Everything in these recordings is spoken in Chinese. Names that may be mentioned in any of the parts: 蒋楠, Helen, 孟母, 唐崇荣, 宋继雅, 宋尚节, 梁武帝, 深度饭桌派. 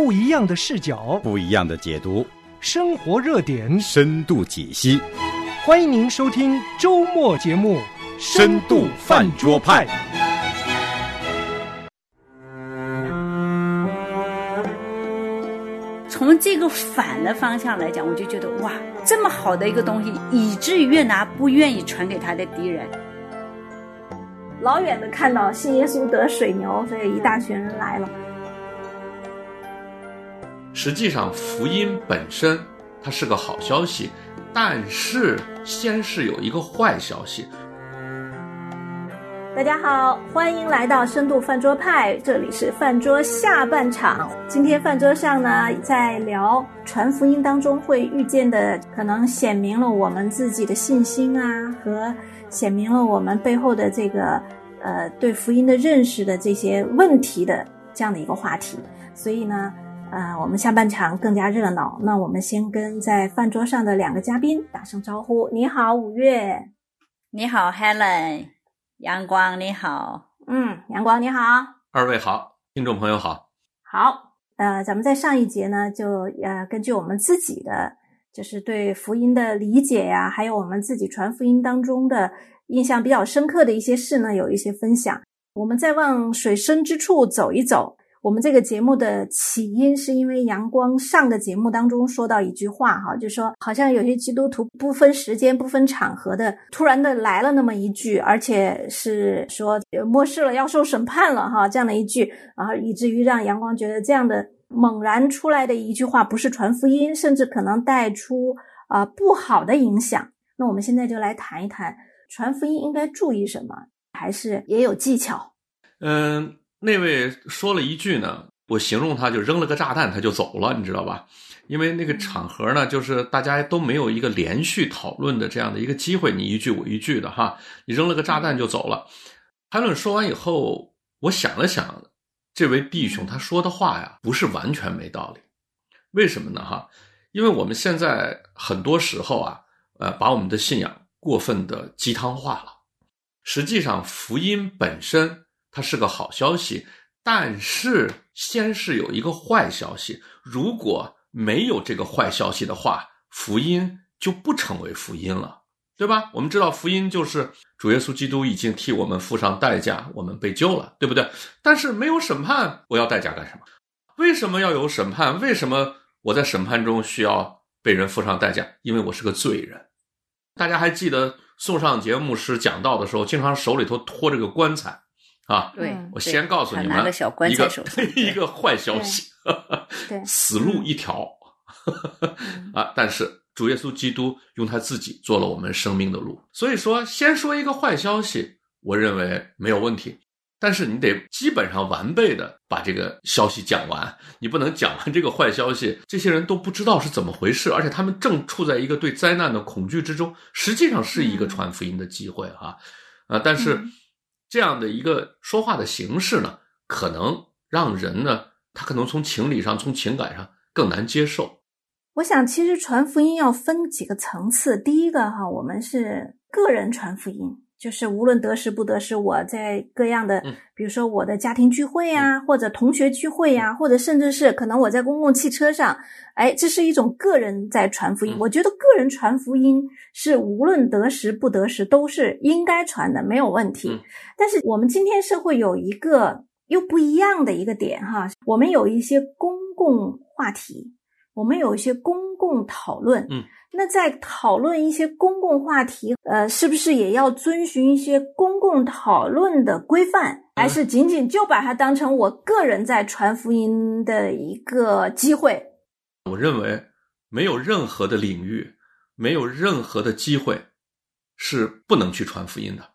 不一样的视角，不一样的解读，生活热点深度解析。欢迎您收听周末节目《深度饭桌派》。从这个反的方向来讲，我就觉得哇，这么好的一个东西，以至于越南不愿意传给他的敌人。老远的看到信耶稣得水牛，所以一大群人来了。实际上福音本身它是个好消息，但是先是有一个坏消息。大家好，欢迎来到深度饭桌派，这里是饭桌下半场。今天饭桌上呢，在聊传福音当中会遇见的，可能显明了我们自己的信心啊，和显明了我们背后的这个对福音的认识的这些问题的这样的一个话题。所以呢我们下半场更加热闹，那我们先跟在饭桌上的两个嘉宾打声招呼。你好，五月。你好 ，Helen。阳光，你好。阳光你好。二位好，听众朋友好。好，咱们在上一节呢，就根据我们自己的，就是对福音的理解呀，还有我们自己传福音当中的印象比较深刻的一些事呢，有一些分享。我们再往水深之处走一走。我们这个节目的起因是因为阳光上个节目当中说到一句话哈，就说好像有些基督徒不分时间不分场合的突然的来了那么一句，而且是说末世了要受审判了哈，这样的一句，然后以至于让阳光觉得这样的猛然出来的一句话不是传福音，甚至可能带出不好的影响。那我们现在就来谈一谈传福音应该注意什么，还是也有技巧。那位说了一句呢，我形容他就扔了个炸弹他就走了，你知道吧？因为那个场合呢，就是大家都没有一个连续讨论的这样的一个机会，你一句我一句的哈，你扔了个炸弹就走了。海伦说完以后，我想了想，这位弟兄他说的话呀，不是完全没道理。为什么呢哈？因为我们现在很多时候啊，把我们的信仰过分的鸡汤化了。实际上福音本身它是个好消息，但是先是有一个坏消息，如果没有这个坏消息的话，福音就不成为福音了，对吧？我们知道福音就是主耶稣基督已经替我们付上代价，我们被救了，对不对？但是没有审判，我要代价干什么？为什么要有审判？为什么我在审判中需要被人付上代价？因为我是个罪人。大家还记得宋尚节牧师讲道的时候，经常手里头拖着个棺材啊，对，我先告诉你们一个坏消息，死路一条啊！但是主耶稣基督用他自己做了我们生命的路，所以说先说一个坏消息，我认为没有问题，但是你得基本上完备的把这个消息讲完，你不能讲完这个坏消息，这些人都不知道是怎么回事，而且他们正处在一个对灾难的恐惧之中，实际上是一个传福音的机会但是这样的一个说话的形式呢，可能让人呢，他可能从情理上、从情感上更难接受。我想，其实传福音要分几个层次。第一个哈，我们是个人传福音，就是无论得失不得失，我在各样的，比如说我的家庭聚会啊，或者同学聚会啊，或者甚至是可能我在公共汽车上，这是一种个人在传福音。我觉得个人传福音是无论得失不得失都是应该传的，没有问题。但是我们今天社会有一个又不一样的一个点哈，我们有一些公共话题，我们有一些公共讨论，那在讨论一些公共话题，是不是也要遵循一些公共讨论的规范，还是仅仅就把它当成我个人在传福音的一个机会？我认为没有任何的领域，没有任何的机会是不能去传福音的，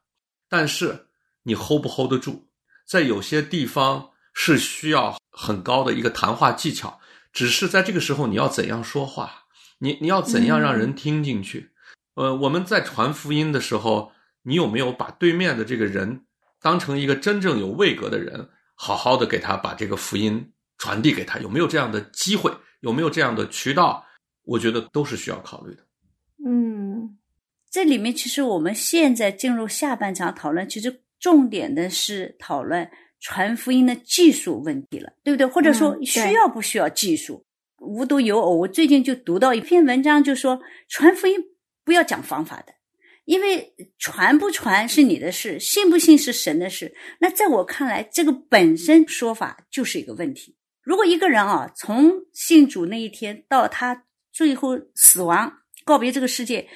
但是你 hold 不 hold 得住，在有些地方是需要很高的一个谈话技巧，只是在这个时候你要怎样说话，你要怎样让人听进去。我们在传福音的时候，你有没有把对面的这个人当成一个真正有位格的人，好好的给他把这个福音传递给他，有没有这样的机会，有没有这样的渠道，我觉得都是需要考虑的。这里面其实我们现在进入下半场讨论，其实重点的是讨论传福音的技术问题了，对不对？或者说需要不需要技术？无独有偶，我最近就读到一篇文章，就说传福音不要讲方法的，因为传不传是你的事，信不信是神的事。那在我看来，这个本身说法就是一个问题。如果一个人啊，从信主那一天到他最后死亡告别这个世界，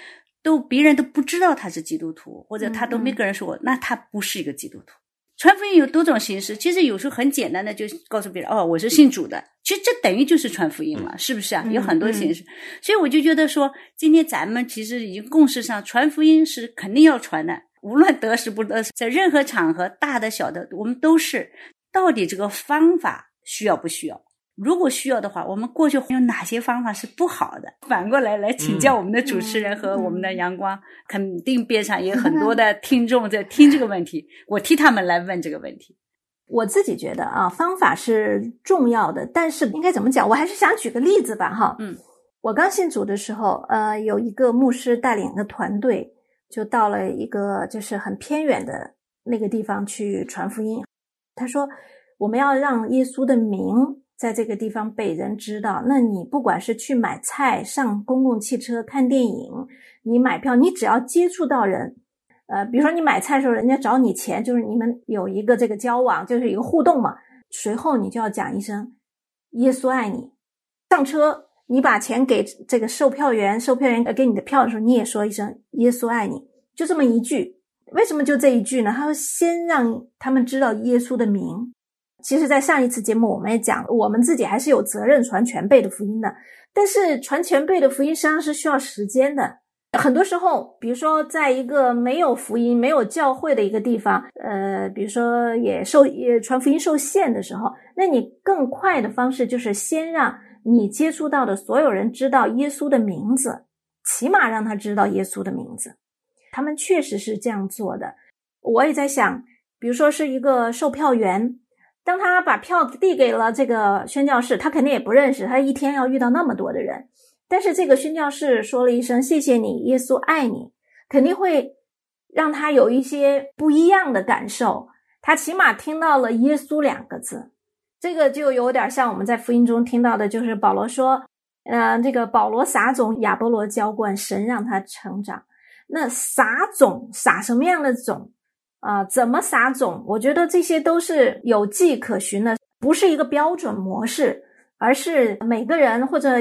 别人都不知道他是基督徒，或者他都没跟人说过，那他不是一个基督徒。传福音有多种形式，其实有时候很简单的就告诉别人，哦，我是信主的，其实这等于就是传福音嘛，是不是啊？有很多形式，所以我就觉得说，今天咱们其实已经共识上，传福音是肯定要传的，无论得时不得时，在任何场合，大的小的，我们都是，到底这个方法需要不需要？如果需要的话，我们过去有哪些方法是不好的？反过来请教我们的主持人和我们的阳光，肯定边上也有很多的听众在听这个问题，我替他们来问这个问题。我自己觉得啊，方法是重要的，但是应该怎么讲？我还是想举个例子吧，哈。我刚信主的时候，有一个牧师带领一个团队，就到了一个就是很偏远的那个地方去传福音。他说，我们要让耶稣的名在这个地方被人知道，那你不管是去买菜、上公共汽车、看电影，你买票，你只要接触到人，比如说你买菜的时候人家找你钱，就是你们有一个这个交往，就是一个互动嘛，随后你就要讲一声耶稣爱你。上车你把钱给这个售票员，售票员给你的票的时候，你也说一声耶稣爱你，就这么一句。为什么就这一句呢？他说先让他们知道耶稣的名。其实在上一次节目我们也讲，我们自己还是有责任传全辈的福音的，但是传全辈的福音实际上是需要时间的。很多时候比如说在一个没有福音没有教会的一个地方，比如说也传福音受限的时候，那你更快的方式就是先让你接触到的所有人知道耶稣的名字，起码让他知道耶稣的名字。他们确实是这样做的。我也在想，比如说是一个售票员，当他把票递给了这个宣教士，他肯定也不认识，他一天要遇到那么多的人，但是这个宣教士说了一声谢谢你，耶稣爱你，肯定会让他有一些不一样的感受，他起码听到了耶稣2个字。这个就有点像我们在福音中听到的，就是保罗说这个保罗撒种，亚波罗浇灌，神让他成长。那撒种撒什么样的种啊，怎么撒种？我觉得这些都是有迹可循的，不是一个标准模式，而是每个人或者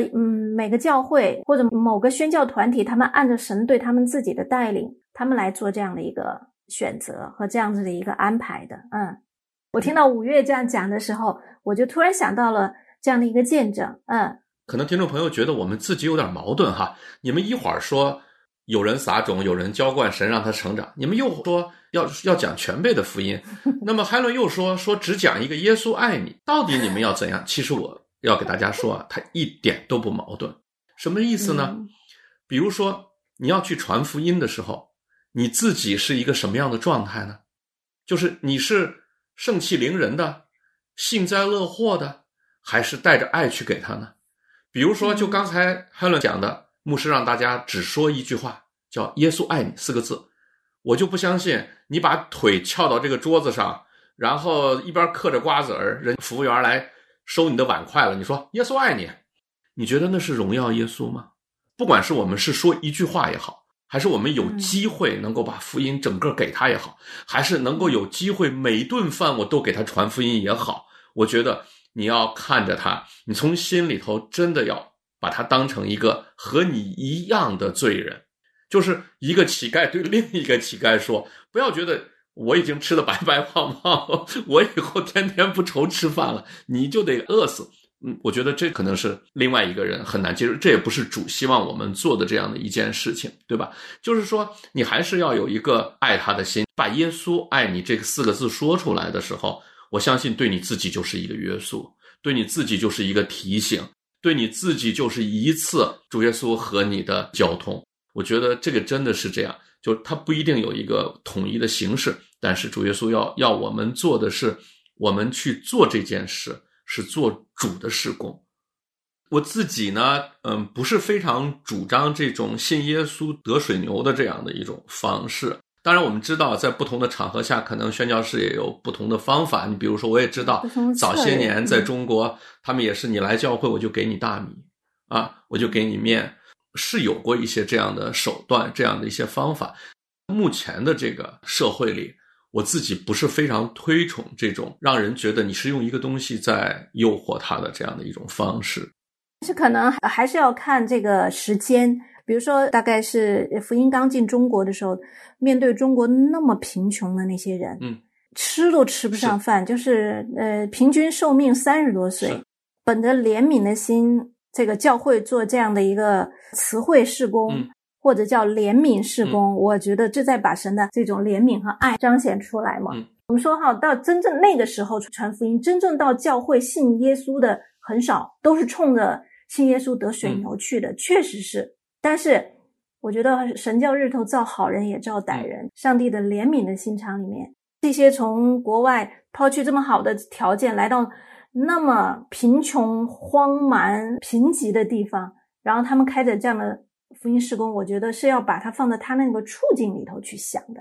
每个教会或者某个宣教团体，他们按照神对他们自己的带领，他们来做这样的一个选择和这样子的一个安排的。我听到5月这样讲的时候，我就突然想到了这样的一个见证。可能听众朋友觉得我们自己有点矛盾哈，你们一会儿说有人撒种，有人浇灌，神让他成长。你们又说要讲全辈的福音，那么海伦又说只讲一个耶稣爱你，到底你们要怎样？其实我要给大家说啊，它一点都不矛盾。什么意思呢？比如说你要去传福音的时候，你自己是一个什么样的状态呢？就是你是盛气凌人的，幸灾乐祸的，还是带着爱去给他呢？比如说就刚才海伦讲的，牧师让大家只说一句话，叫耶稣爱你4个字。我就不相信你把腿翘到这个桌子上，然后一边嗑着瓜子儿，人服务员来收你的碗筷了，你说耶稣爱你，你觉得那是荣耀耶稣吗？不管是我们是说一句话也好，还是我们有机会能够把福音整个给他也好，还是能够有机会每顿饭我都给他传福音也好，我觉得你要看着他，你从心里头真的要把他当成一个和你一样的罪人。就是一个乞丐对另一个乞丐说，不要觉得我已经吃得白白胖胖，我以后天天不愁吃饭了，你就得饿死。我觉得这可能是另外一个人很难接受，这也不是主希望我们做的这样的一件事情，对吧？就是说你还是要有一个爱他的心，把耶稣爱你这4个字说出来的时候，我相信对你自己就是一个约束，对你自己就是一个提醒，对你自己就是一次主耶稣和你的交通。我觉得这个真的是这样，就它不一定有一个统一的形式，但是主耶稣要我们做的是，我们去做这件事，是做主的事工。我自己呢，不是非常主张这种信耶稣得水牛的这样的一种方式，当然我们知道在不同的场合下可能宣教士也有不同的方法，你比如说我也知道早些年在中国他们也是你来教会我就给你大米啊，我就给你面，是有过一些这样的手段这样的一些方法。目前的这个社会里我自己不是非常推崇这种让人觉得你是用一个东西在诱惑他的这样的一种方式，是可能还是要看这个时间。比如说大概是福音刚进中国的时候，面对中国那么贫穷的那些人，吃都吃不上饭，就是平均寿命30多岁，本着怜悯的心，这个教会做这样的一个慈惠事工，或者叫怜悯事工，我觉得这在把神的这种怜悯和爱彰显出来嘛。我们说好，到真正那个时候传福音，真正到教会信耶稣的很少，都是冲着信耶稣得水牛去的，确实是。但是我觉得神叫日头照好人也照歹人，上帝的怜悯的心肠里面，这些从国外抛去这么好的条件来到那么贫穷荒蛮贫瘠的地方，然后他们开着这样的福音事工，我觉得是要把它放在他那个处境里头去想的。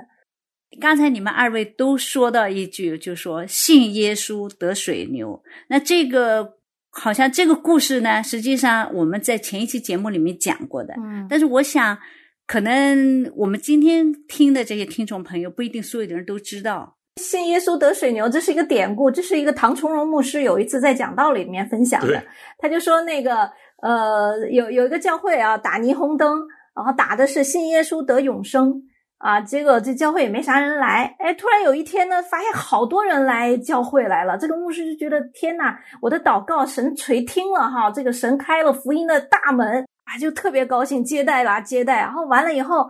刚才你们二位都说到一句，就说信耶稣得水牛，那这个好像这个故事呢，实际上我们在前一期节目里面讲过的，但是我想可能我们今天听的这些听众朋友不一定所有的人都知道信耶稣得水牛，这是一个典故，这是一个唐崇荣牧师有一次在讲道里面分享的。他就说那个有一个教会啊，打霓虹灯，然后打的是信耶稣得永生啊，结果这教会也没啥人来，突然有一天呢，发现好多人来教会来了。这个牧师就觉得天哪，我的祷告神垂听了哈，这个神开了福音的大门啊，就特别高兴，接待，然后完了以后，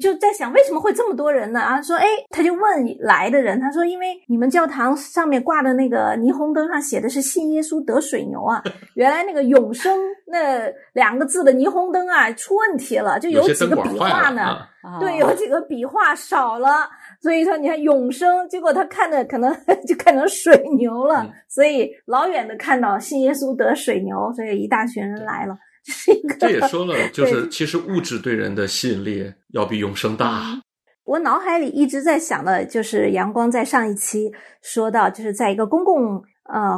就在想为什么会这么多人呢啊？说他就问来的人，他说因为你们教堂上面挂的那个霓虹灯上写的是信耶稣得水牛啊，原来那个永生那2个字的霓虹灯啊出问题了，就有几个笔画呢，对，有几个笔画少了，所以说你看永生，结果他看的可能就看成水牛了，所以老远的看到信耶稣得水牛，所以一大群人来了。这也说了，就是其实物质对人的吸引力要比永生大。我脑海里一直在想的就是阳光在上一期说到，就是在一个公共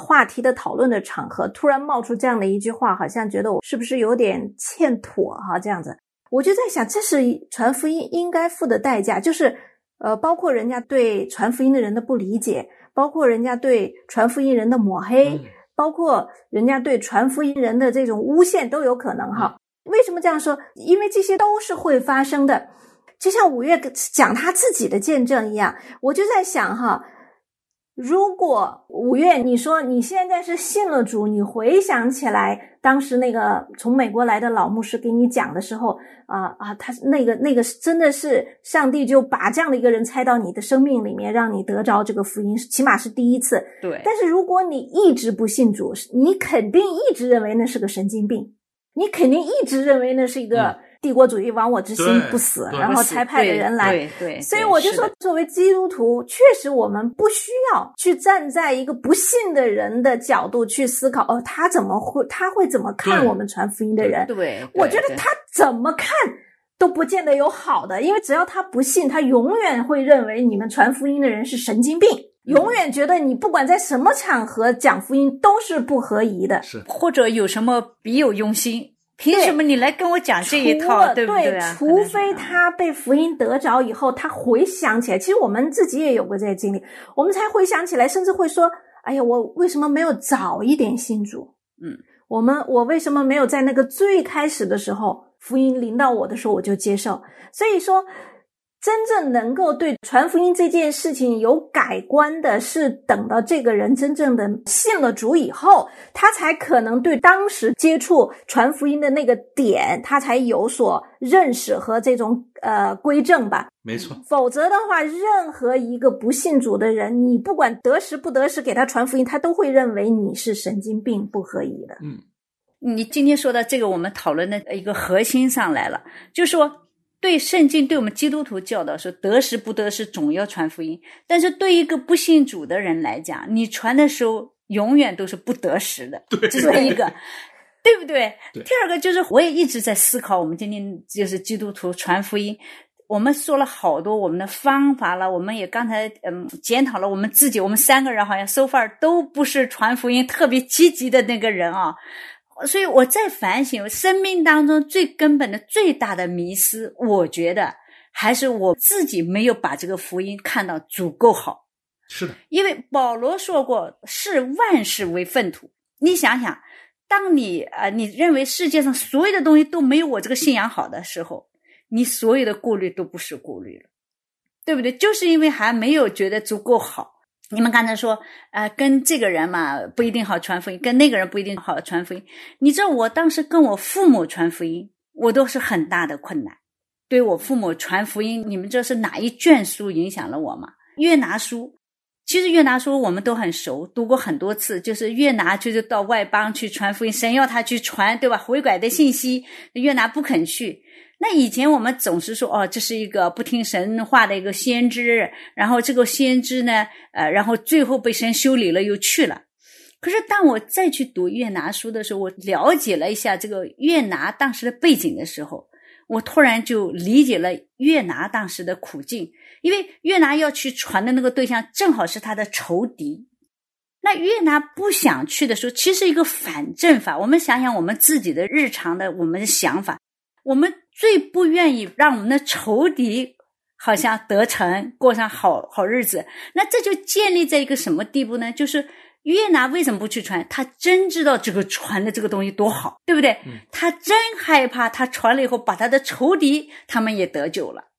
话题的讨论的场合突然冒出这样的一句话，好像觉得我是不是有点欠妥哈这样子。我就在想，这是传福音应该付的代价，就是包括人家对传福音的人的不理解，包括人家对传福音人的抹黑，包括人家对传福音人的这种诬陷都有可能哈。为什么这样说？因为这些都是会发生的，就像五月讲他自己的见证一样。我就在想哈，如果五月你说你现在是信了主，你回想起来当时那个从美国来的老牧师给你讲的时候他那个真的是上帝就把这样的一个人猜到你的生命里面，让你得着这个福音，起码是第一次。对。但是如果你一直不信主，你肯定一直认为那是个神经病，你肯定一直认为那是一个帝国主义亡我之心不死，然后才派的人来。对，所以我就说作为基督徒，确实我们不需要去站在一个不信的人的角度去思考他会怎么看我们传福音的人。 对，我觉得他怎么看都不见得有好的，因为只要他不信，他永远会认为你们传福音的人是神经病，永远觉得你不管在什么场合讲福音都是不合宜的，是或者有什么别有用心，凭什么你来跟我讲这一套，对不对啊？除非他被福音得着以后，他回想起来，其实我们自己也有过这些经历，我们才回想起来，甚至会说哎呀，我为什么没有早一点信主，我为什么没有在那个最开始的时候福音临到我的时候我就接受。所以说真正能够对传福音这件事情有改观的，是等到这个人真正的信了主以后，他才可能对当时接触传福音的那个点，他才有所认识和这种归正吧。没错。否则的话，任何一个不信主的人，你不管得时不得时给他传福音，他都会认为你是神经病不合宜的。你今天说到这个，我们讨论的一个核心上来了，就说对圣经对我们基督徒教导说得时不得时总要传福音，但是对一个不信主的人来讲，你传的时候永远都是不得时的，这是第一个，对不对？第二个就是我也一直在思考，我们今天就是基督徒传福音，我们说了好多我们的方法了，我们也刚才检讨了我们自己，我们三个人好像 so far 都不是传福音特别积极的那个人啊。所以我在反省生命当中最根本的最大的迷失，我觉得还是我自己没有把这个福音看到足够好。是的，因为保罗说过视万事为粪土，你想想当你认为世界上所有的东西都没有我这个信仰好的时候，你所有的顾虑都不是顾虑了，对不对？就是因为还没有觉得足够好。你们刚才说跟这个人嘛不一定好传福音，跟那个人不一定好传福音。你知道我当时跟我父母传福音，我都是很大的困难。对我父母传福音，你们知道是哪一卷书影响了我吗？约拿书。其实约拿书我们都很熟，读过很多次，就是约拿就是到外邦去传福音，神要他去传，对吧？悔改的信息，约拿不肯去。那以前我们总是说这是一个不听神话的一个先知，然后这个先知呢然后最后被神修理了又去了。可是当我再去读约拿书的时候，我了解了一下这个约拿当时的背景的时候，我突然就理解了约拿当时的苦境。因为约拿要去传的那个对象正好是他的仇敌。那约拿不想去的时候，其实一个反证法，我们想想我们自己的日常的我们的想法，我们最不愿意让我们的仇敌好像得逞，过上好日子。那这就建立在一个什么地步呢？就是约拿为什么不去传？他真知道这个传的这个东西多好，对不对？他真害怕他传了以后把他的仇敌他们也得救了。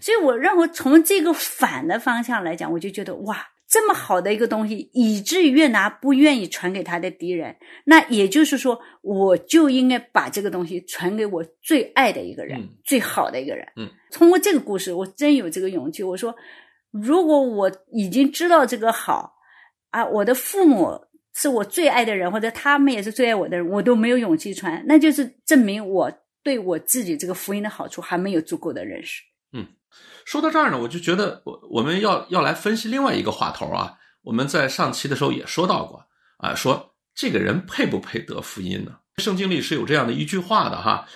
所以我让我从这个反的方向来讲，我就觉得哇，这么好的一个东西，以至于约拿不愿意传给他的敌人。那也就是说，我就应该把这个东西传给我最爱的一个人，最好的一个人。通过这个故事，我真有这个勇气。我说，如果我已经知道这个好啊，我的父母是我最爱的人，或者他们也是最爱我的人，我都没有勇气传，那就是证明我对我自己这个福音的好处还没有足够的认识。说到这儿呢，我就觉得我们要来分析另外一个话头啊。我们在上期的时候也说到过啊，说这个人配不配得福音呢？圣经里是有这样的一句话的哈，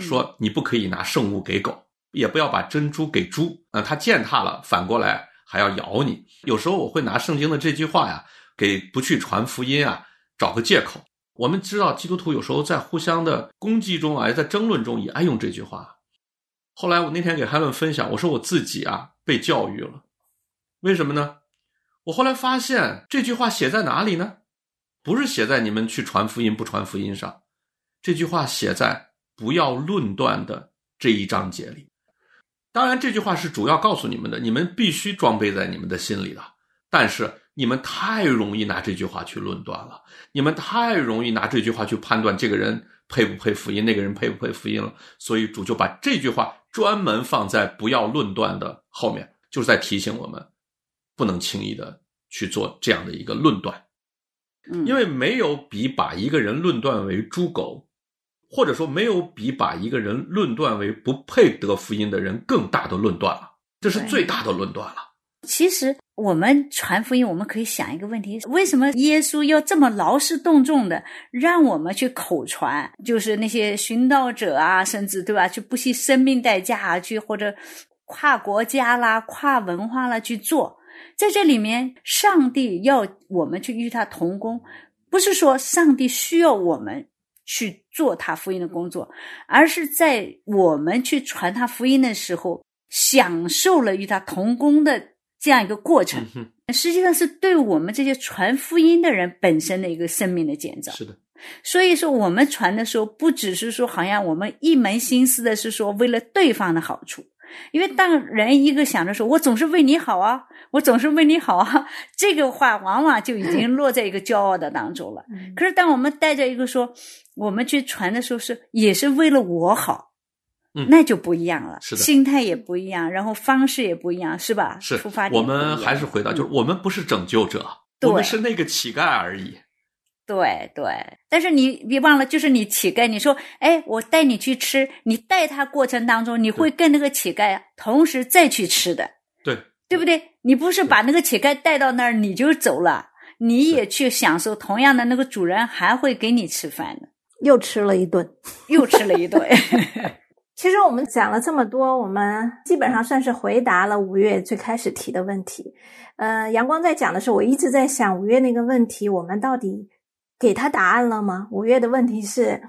说你不可以拿圣物给狗，也不要把珍珠给猪，他践踏了反过来还要咬你。有时候我会拿圣经的这句话呀，给不去传福音啊找个借口。我们知道基督徒有时候在互相的攻击中啊，在争论中也爱用这句话。后来我那天给Helen分享，我说我自己啊被教育了。为什么呢？我后来发现这句话写在哪里呢？不是写在你们去传福音不传福音上，这句话写在不要论断的这一章节里。当然这句话是主要告诉你们的，你们必须装备在你们的心里的。但是你们太容易拿这句话去论断了，你们太容易拿这句话去判断这个人配不配福音，那个人配不配福音了。所以主就把这句话专门放在不要论断的后面，就是在提醒我们不能轻易的去做这样的一个论断。因为没有比把一个人论断为猪狗，或者说没有比把一个人论断为不配得福音的人更大的论断了，这是最大的论断了。其实我们传福音，我们可以想一个问题，为什么耶稣要这么劳师动众的让我们去口传，就是那些寻道者啊，甚至对吧，去不惜生命代价啊，去或者跨国家啦、跨文化啦去做。在这里面，上帝要我们去与他同工，不是说上帝需要我们去做他福音的工作，而是在我们去传他福音的时候，享受了与他同工的这样一个过程，实际上是对我们这些传福音的人本身的一个生命的建造。是的，所以说我们传的时候，不只是说好像我们一门心思的是说为了对方的好处，因为当人一个想着说我总是为你好啊，我总是为你好啊，这个话往往就已经落在一个骄傲的当中了。可是当我们带着一个说我们去传的时候是也是为了我好，那就不一样了。是的，心态也不一样，然后方式也不一样，是吧？是，出发点。我们还是回到就是我们不是拯救者，我们是那个乞丐而已。对对，但是你别忘了，就是你乞丐，你说哎，我带你去吃，你带他过程当中，你会跟那个乞丐同时再去吃的。对，对不对？你不是把那个乞丐带到那儿你就走了，你也去享受同样的那个主人还会给你吃饭的，又吃了一顿。其实我们讲了这么多，我们基本上算是回答了五月最开始提的问题。阳光在讲的时候，我一直在想五月那个问题，我们到底给他答案了吗？五月的问题是，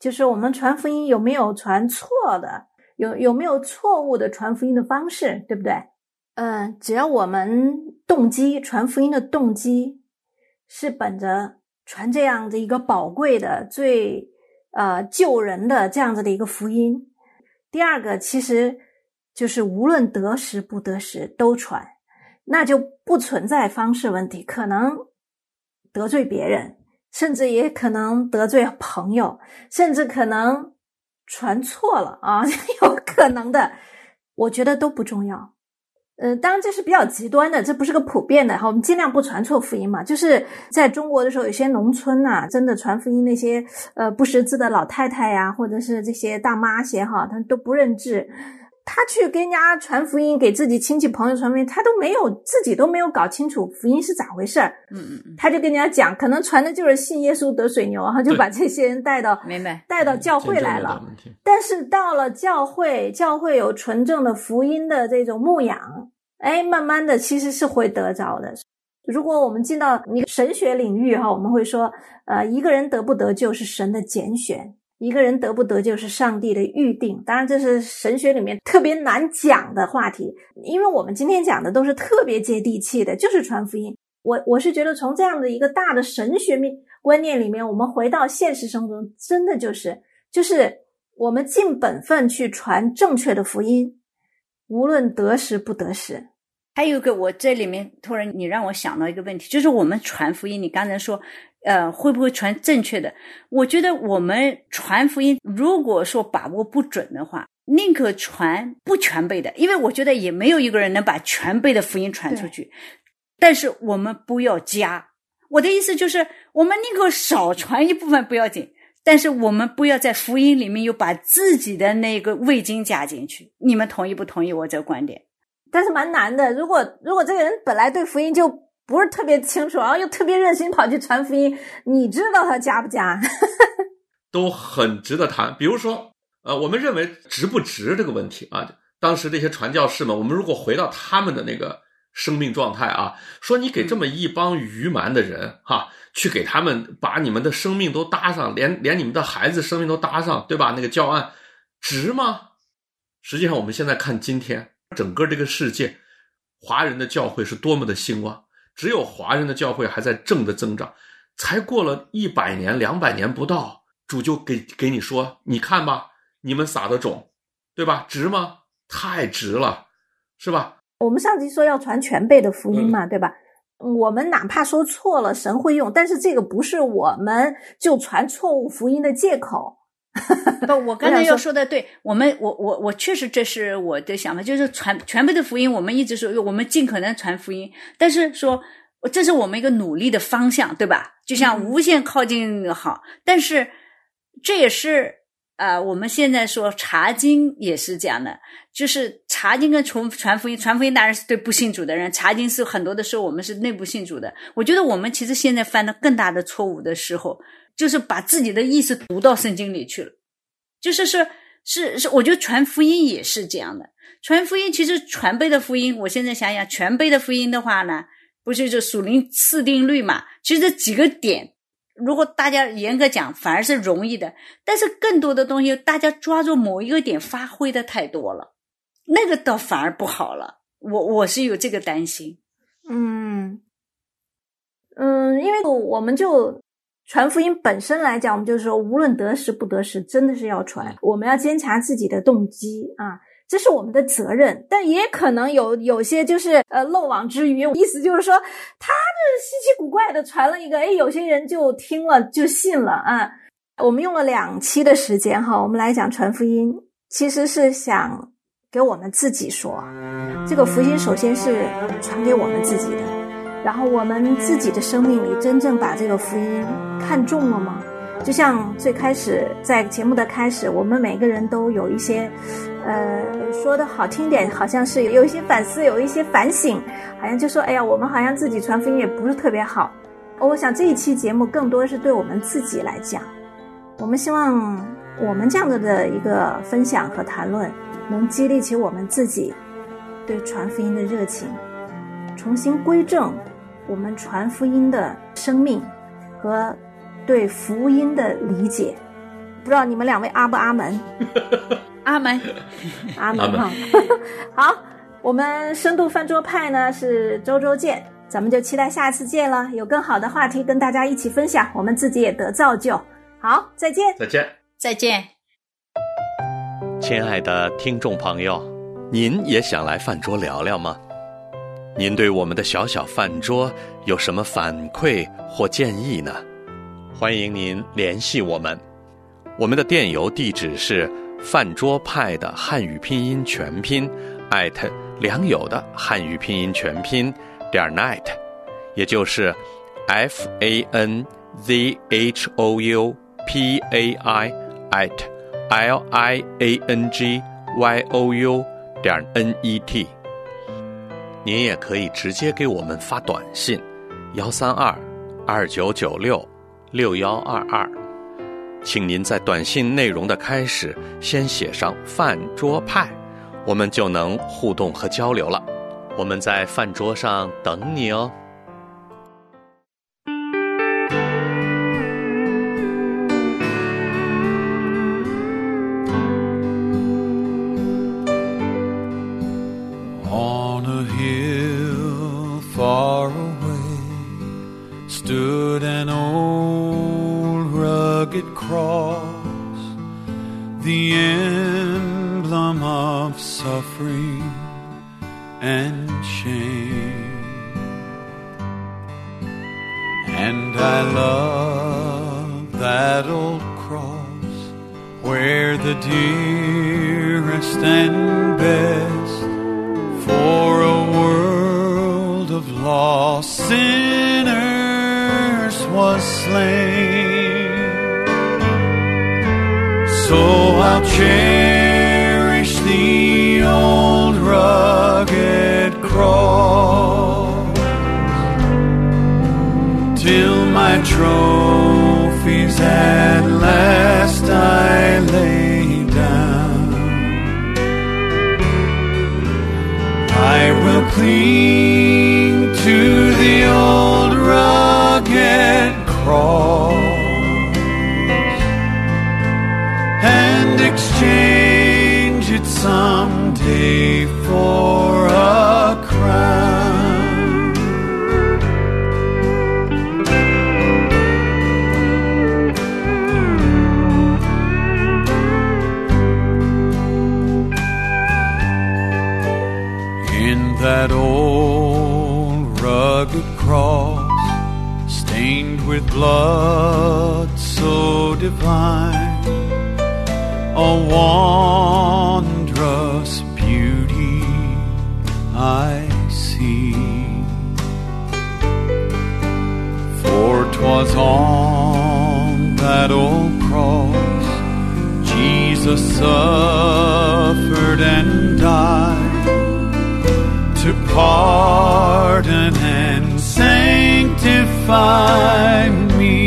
就是我们传福音有没有传错的，有没有错误的传福音的方式，对不对？只要我们传福音的动机是本着传这样的一个宝贵的、最救人的这样子的一个福音。第二个其实就是无论得时不得时都传，那就不存在方式问题，可能得罪别人，甚至也可能得罪朋友，甚至可能传错了啊，有可能的，我觉得都不重要。当然这是比较极端的，这不是个普遍的，我们尽量不传错福音嘛。就是在中国的时候，有些农村啊，真的传福音那些不识字的老太太呀，或者是这些大妈些哈，她都不认字，她去跟人家传福音，给自己亲戚朋友传福音，她自己都没有搞清楚福音是咋回事儿。她就跟人家讲，可能传的就是信耶稣得水牛，然后就把这些人带到教会来了。但是到了教会有纯正的福音的这种牧养，慢慢的其实是会得着的。如果我们进到一个神学领域哈，我们会说，一个人得不得救是神的拣选，一个人得不得救是上帝的预定。当然这是神学里面特别难讲的话题，因为我们今天讲的都是特别接地气的，就是传福音。我是觉得从这样的一个大的神学观念里面，我们回到现实生活中，真的就是我们尽本分去传正确的福音，无论得时不得时。还有一个，我这里面突然你让我想到一个问题，就是我们传福音，你刚才说会不会传正确的，我觉得我们传福音如果说把握不准的话，宁可传不全备的，因为我觉得也没有一个人能把全备的福音传出去，但是我们不要加，我的意思就是我们宁可少传一部分不要紧，但是我们不要在福音里面又把自己的那个味精加进去。你们同意不同意我这个观点？但是蛮难的，如果这个人本来对福音就不是特别清楚，然后又特别热心跑去传福音，你知道他加不加都很值得谈。比如说我们认为值不值这个问题啊，当时这些传教士们，我们如果回到他们的那个生命状态啊，说你给这么一帮愚蛮的人哈，去给他们把你们的生命都搭上，连你们的孩子生命都搭上，对吧？那个教案值吗？实际上我们现在看今天整个这个世界，华人的教会是多么的兴旺，只有华人的教会还在正的增长，才过了100年200年不到，主就给你说，你看吧，你们撒的种，对吧？值吗？太值了，是吧？我们上集说要传全备的福音嘛，对吧？我们哪怕说错了，神会用，但是这个不是我们就传错误福音的借口。不，我刚才要说的，对，我确实这是我的想法，就是传全备的福音，我们一直说我们尽可能传福音，但是说这是我们一个努力的方向，对吧？就像无限靠近好，但是这也是我们现在说查经也是这样的，就是查经跟传福音，传福音当然是对不信主的人，查经是很多的时候我们是内部信主的。我觉得我们其实现在犯了更大的错误的时候，就是把自己的意思读到圣经里去了，就是是，我觉得传福音也是这样的。传福音其实全备的福音，我现在想想，全备的福音的话呢，不是就属灵次定律嘛？其实这几个点。如果大家严格讲反而是容易的，但是更多的东西大家抓住某一个点发挥的太多了，那个倒反而不好了，我是有这个担心。因为我们就传福音本身来讲，我们就是说无论得时不得时真的是要传，我们要监察自己的动机啊，这是我们的责任。但也可能有些就是漏网之鱼，意思就是说他这稀奇古怪的传了一个，有些人就听了就信了啊。我们用了2期的时间哈，我们来讲传福音，其实是想给我们自己说，这个福音首先是传给我们自己的，然后我们自己的生命里真正把这个福音看重了吗？就像最开始在节目的开始，我们每个人都有一些说的好听点，好像是有一些反思，有一些反省，好像就说哎呀，我们好像自己传福音也不是特别好。我想这一期节目更多是对我们自己来讲，我们希望我们这样的一个分享和谈论能激励起我们自己对传福音的热情，重新归正我们传福音的生命和对福音的理解。不知道你们两位阿不阿门？阿门阿门好，我们深度饭桌派呢是周周见，咱们就期待下次见了，有更好的话题跟大家一起分享，我们自己也得造就。好，再见再见再见。亲爱的听众朋友，您也想来饭桌聊聊吗？您对我们的小小饭桌有什么反馈或建议呢？欢迎您联系我们，我们的电邮地址是饭桌派的汉语拼音全拼良友的汉语拼音全拼点 net， 也就是 fanzhoupai@liangyou.net。您也可以直接给我们发短信132-2996-6122，请您在短信内容的开始先写上饭桌派，我们就能互动和交流了。我们在饭桌上等你哦。Far away stood an old rugged cross, the emblem of suffering and shame. And I love that old cross where the dearest and best for a world of lost sinners was slain. So I'll cherish the old rugged cross till my trophies at last I lay down. I will clean to the old rugged cross and exchange it someday for a crown. In that old cross stained with blood so divine, a wondrous beauty I see, for 'twas on that old cross Jesus suffered and died to pardon and sanctify me.